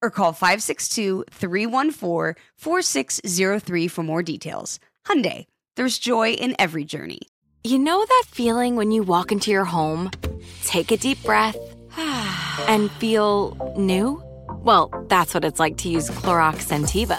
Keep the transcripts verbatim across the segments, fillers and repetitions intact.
or call five six two, three one four, four six zero three for more details. Hyundai, there's joy in every journey. You know that feeling when you walk into your home, take a deep breath, and feel new? Well, that's what it's like to use Clorox Scentiva.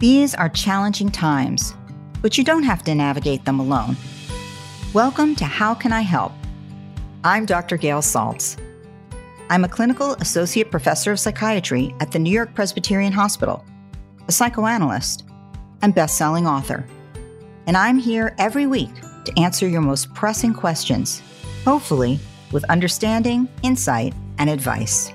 These are challenging times, but you don't have to navigate them alone. Welcome to How Can I Help? I'm Doctor Gail Saltz. I'm a clinical associate professor of psychiatry at the New York Presbyterian Hospital, a psychoanalyst, and best-selling author. And I'm here every week to answer your most pressing questions, hopefully with understanding, insight, and advice.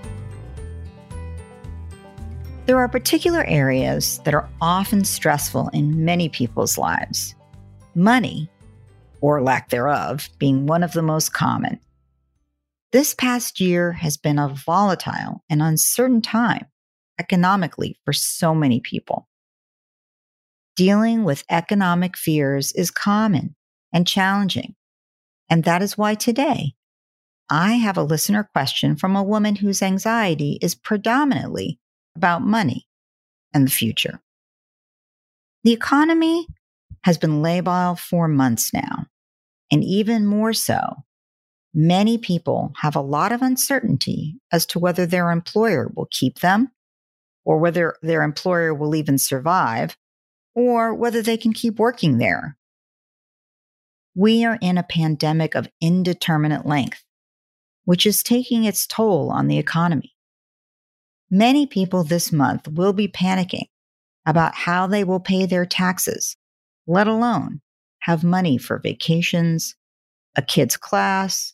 There are particular areas that are often stressful in many people's lives. Money, or lack thereof, being one of the most common. This past year has been a volatile and uncertain time economically for so many people. Dealing with economic fears is common and challenging, and that is why today I have a listener question from a woman whose anxiety is predominantly about money and the future. The economy has been labile for months now, and even more so, many people have a lot of uncertainty as to whether their employer will keep them, or whether their employer will even survive, or whether they can keep working there. We are in a pandemic of indeterminate length, which is taking its toll on the economy. Many people this month will be panicking about how they will pay their taxes, let alone have money for vacations, a kid's class,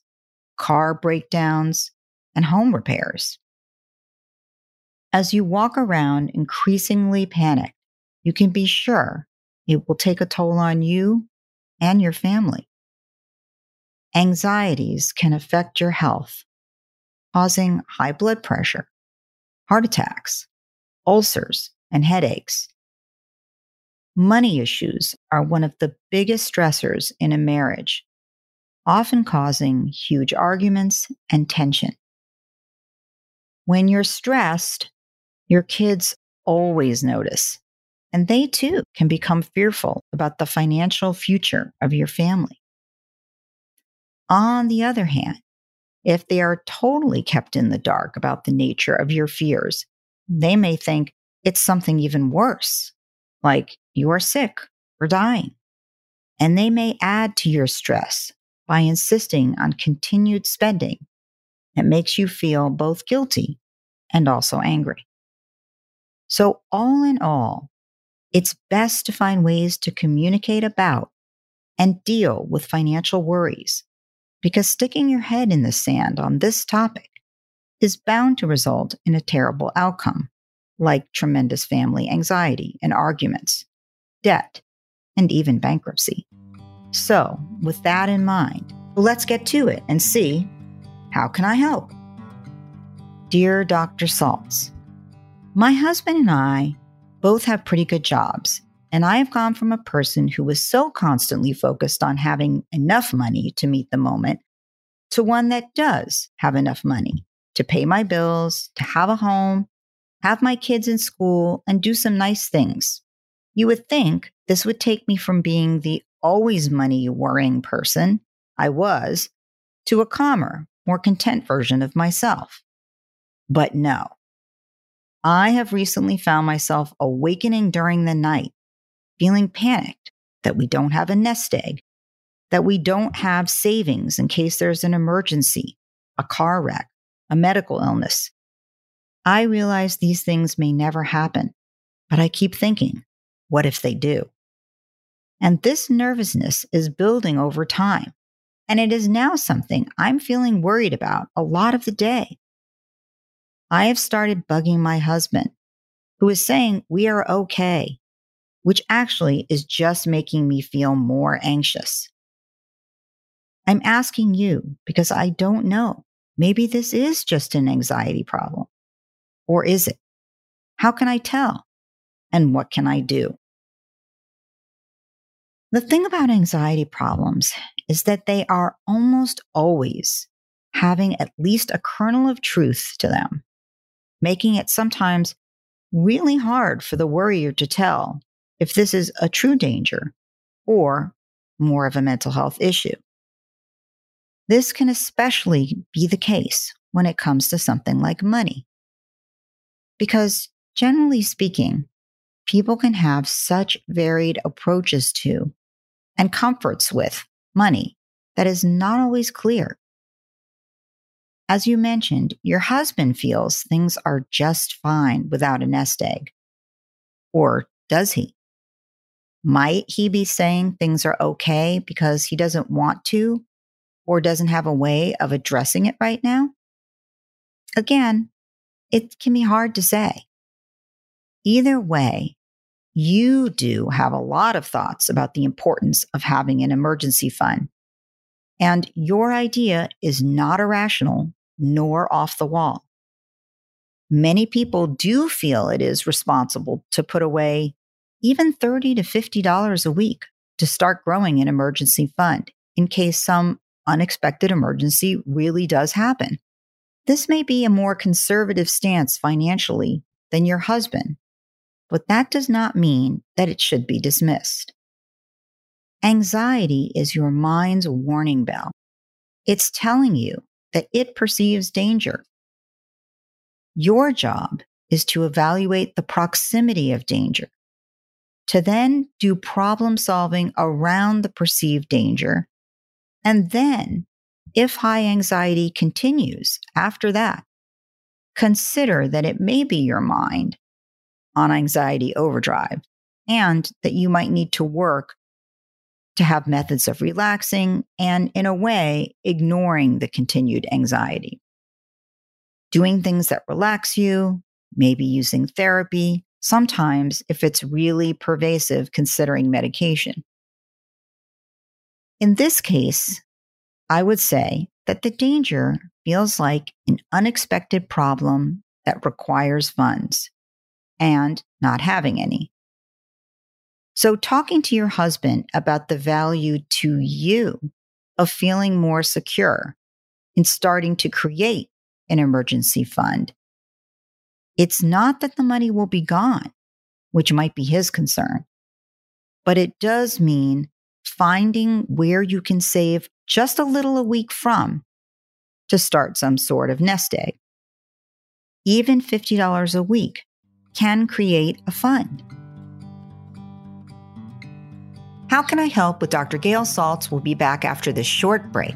car breakdowns, and home repairs. As you walk around increasingly panicked, you can be sure it will take a toll on you and your family. Anxieties can affect your health, causing high blood pressure, heart attacks, ulcers, and headaches. Money issues are one of the biggest stressors in a marriage, often causing huge arguments and tension. When you're stressed, your kids always notice, and they too can become fearful about the financial future of your family. On the other hand, if they are totally kept in the dark about the nature of your fears, they may think it's something even worse, like you are sick or dying. And they may add to your stress by insisting on continued spending that makes you feel both guilty and also angry. So all in all, it's best to find ways to communicate about and deal with financial worries, because sticking your head in the sand on this topic is bound to result in a terrible outcome, like tremendous family anxiety and arguments, debt, and even bankruptcy. So, with that in mind, Let's get to it and see, how can I help? Dear Doctor Saltz, my husband and I both have pretty good jobs, and I have gone from a person who was so constantly focused on having enough money to meet the moment to one that does have enough money to pay my bills, to have a home, have my kids in school, and do some nice things. You would think this would take me from being the always money worrying person I was to a calmer, more content version of myself. But no. I have recently found myself awakening during the night, feeling panicked that we don't have a nest egg, that we don't have savings in case there's an emergency, a car wreck, a medical illness. I realize these things may never happen, but I keep thinking, what if they do? And this nervousness is building over time, and it is now something I'm feeling worried about a lot of the day. I have started bugging my husband, who is saying we are okay, which actually is just making me feel more anxious. I'm asking you because I don't know. Maybe this is just an anxiety problem. Or is it? How can I tell? And what can I do? The thing about anxiety problems is that they are almost always having at least a kernel of truth to them, making it sometimes really hard for the worrier to tell if this is a true danger or more of a mental health issue. This can especially be the case when it comes to something like money, because generally speaking, people can have such varied approaches to and comforts with money that is not always clear. As you mentioned, your husband feels things are just fine without a nest egg. Or does he? Might he be saying things are okay because he doesn't want to or doesn't have a way of addressing it right now? Again, it can be hard to say. Either way, you do have a lot of thoughts about the importance of having an emergency fund. And your idea is not irrational nor off the wall. Many people do feel it is responsible to put away even thirty to fifty dollars a week to start growing an emergency fund in case some unexpected emergency really does happen. This may be a more conservative stance financially than your husband, but that does not mean that it should be dismissed. Anxiety is your mind's warning bell. It's telling you that it perceives danger. Your job is to evaluate the proximity of danger, to then do problem solving around the perceived danger, and then, if high anxiety continues after that, consider that it may be your mind on anxiety overdrive and that you might need to work to have methods of relaxing and, in a way, ignoring the continued anxiety. Doing things that relax you, maybe using therapy, sometimes, if it's really pervasive, considering medication. In this case, I would say that the danger feels like an unexpected problem that requires funds and not having any. So talking to your husband about the value to you of feeling more secure in starting to create an emergency fund. It's not that the money will be gone, which might be his concern, but it does mean finding where you can save just a little a week from to start some sort of nest egg. Even fifty dollars a week can create a fund. How Can I Help with Doctor Gail Saltz will be back after this short break.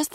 Just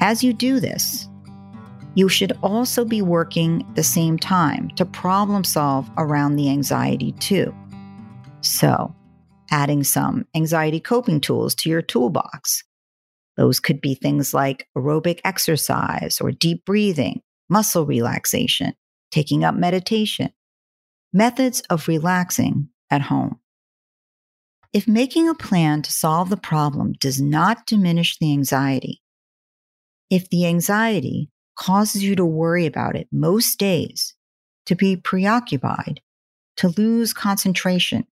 As you do this, you should also be working at the same time to problem solve around the anxiety too. So, adding some anxiety coping tools to your toolbox. Those could be things like aerobic exercise or deep breathing, muscle relaxation, taking up meditation, methods of relaxing at home. If making a plan to solve the problem does not diminish the anxiety, if the anxiety causes you to worry about it most days, to be preoccupied, to lose concentration,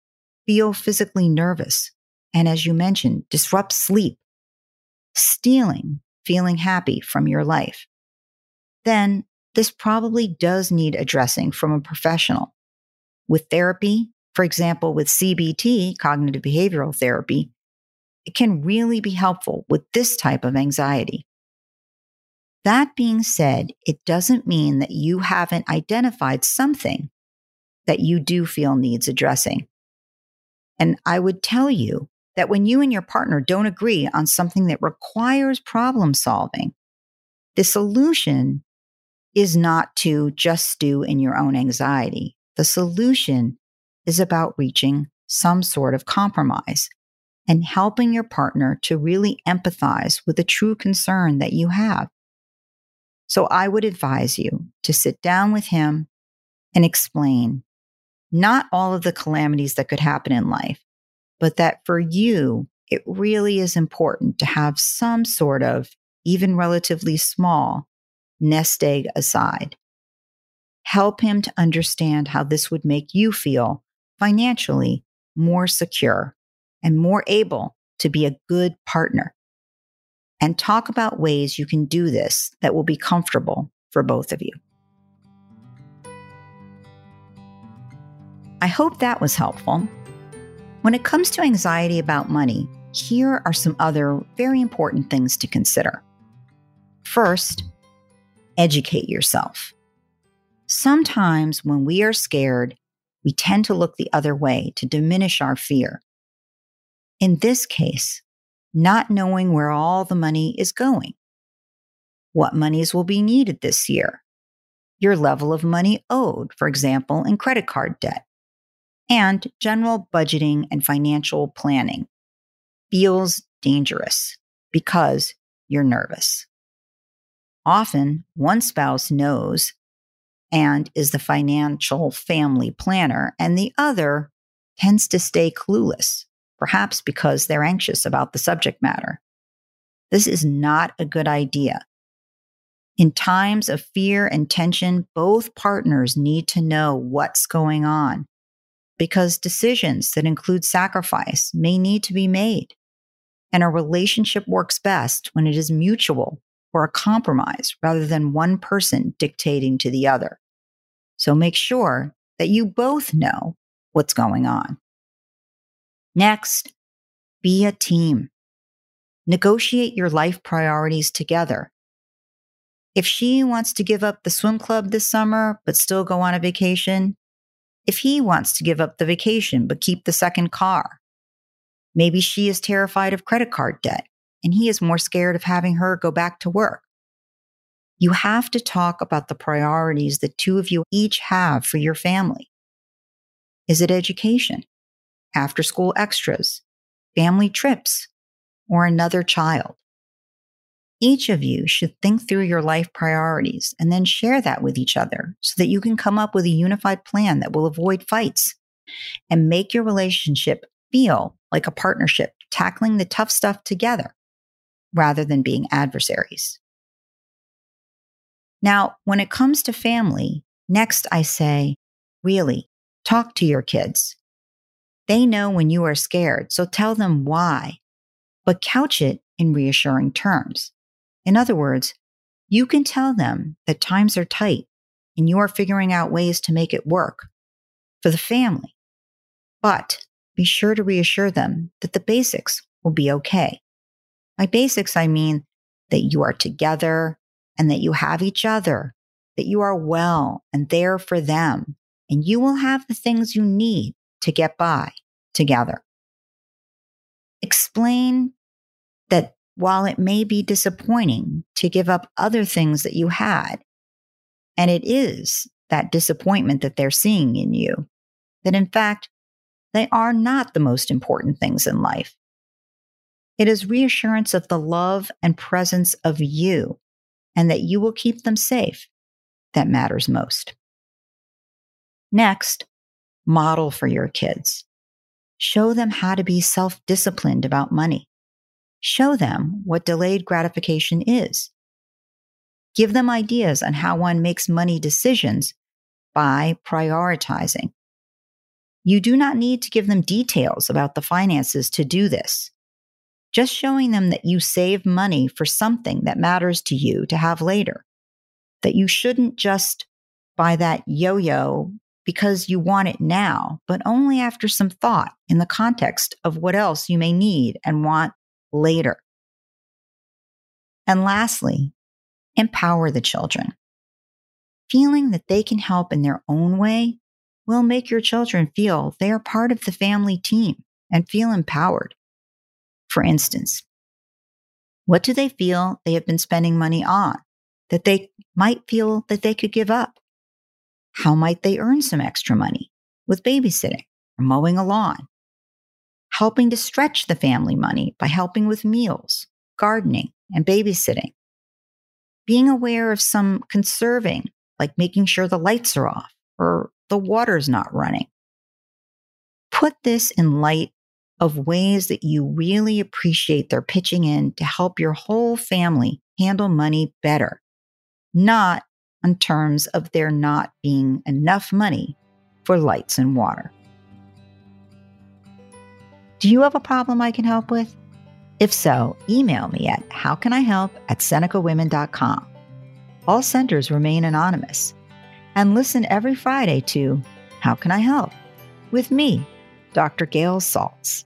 feel physically nervous, and as you mentioned, disrupt sleep, stealing feeling happy from your life, then this probably does need addressing from a professional. With therapy, for example, with C B T, cognitive behavioral therapy, it can really be helpful with this type of anxiety. That being said, it doesn't mean that you haven't identified something that you do feel needs addressing. And I would tell you that when you and your partner don't agree on something that requires problem solving, the solution is not to just stew in your own anxiety. The solution is about reaching some sort of compromise and helping your partner to really empathize with the true concern that you have. So I would advise you to sit down with him and explain not all of the calamities that could happen in life, but that for you, it really is important to have some sort of, even relatively small, nest egg aside. Help him to understand how this would make you feel financially more secure and more able to be a good partner. And talk about ways you can do this that will be comfortable for both of you. I hope that was helpful. When it comes to anxiety about money, here are some other very important things to consider. First, educate yourself. Sometimes when we are scared, we tend to look the other way to diminish our fear. In this case, not knowing where all the money is going, what monies will be needed this year, your level of money owed, for example, in credit card debt, and general budgeting and financial planning feels dangerous because you're nervous. Often, one spouse knows and is the financial family planner, and the other tends to stay clueless, perhaps because they're anxious about the subject matter. This is not a good idea. In times of fear and tension, both partners need to know what's going on because decisions that include sacrifice may need to be made, and a relationship works best when it is mutual or a compromise rather than one person dictating to the other. So make sure that you both know what's going on. Next, be a team. Negotiate your life priorities together. If she wants to give up the swim club this summer, but still go on a vacation. If he wants to give up the vacation, but keep the second car. Maybe she is terrified of credit card debt, and he is more scared of having her go back to work. You have to talk about the priorities the two of you each have for your family. Is it education, after-school extras, family trips, or another child? Each of you should think through your life priorities and then share that with each other so that you can come up with a unified plan that will avoid fights and make your relationship feel like a partnership, tackling the tough stuff together rather than being adversaries. Now, when it comes to family, next I say, really, talk to your kids. They know when you are scared, so tell them why, but couch it in reassuring terms. In other words, you can tell them that times are tight and you are figuring out ways to make it work for the family. But be sure to reassure them that the basics will be okay. By basics, I mean that you are together and that you have each other, that you are well and there for them, and you will have the things you need to get by together. Explain that while it may be disappointing to give up other things that you had, and it is that disappointment that they're seeing in you, that in fact, they are not the most important things in life. It is reassurance of the love and presence of you, and that you will keep them safe, that matters most. Next, model for your kids. Show them how to be self-disciplined about money. Show them what delayed gratification is. Give them ideas on how one makes money decisions by prioritizing. You do not need to give them details about the finances to do this. Just showing them that you save money for something that matters to you to have later, that you shouldn't just buy that yo-yo because you want it now, but only after some thought in the context of what else you may need and want later. And lastly, empower the children. Feeling that they can help in their own way will make your children feel they are part of the family team and feel empowered. For instance, what do they feel they have been spending money on that they might feel that they could give up? How might they earn some extra money with babysitting or mowing a lawn? Helping to stretch the family money by helping with meals, gardening, and babysitting. Being aware of some conserving, like making sure the lights are off or the water's not running. Put this in light of ways that you really appreciate their pitching in to help your whole family handle money better, not in terms of there not being enough money for lights and water. Do you have a problem I can help with? If so, email me at howcanihelp at seneca women dot com. All senders remain anonymous. And listen every Friday to How Can I Help? With me, Doctor Gail Saltz.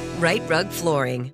Right Rug Flooring.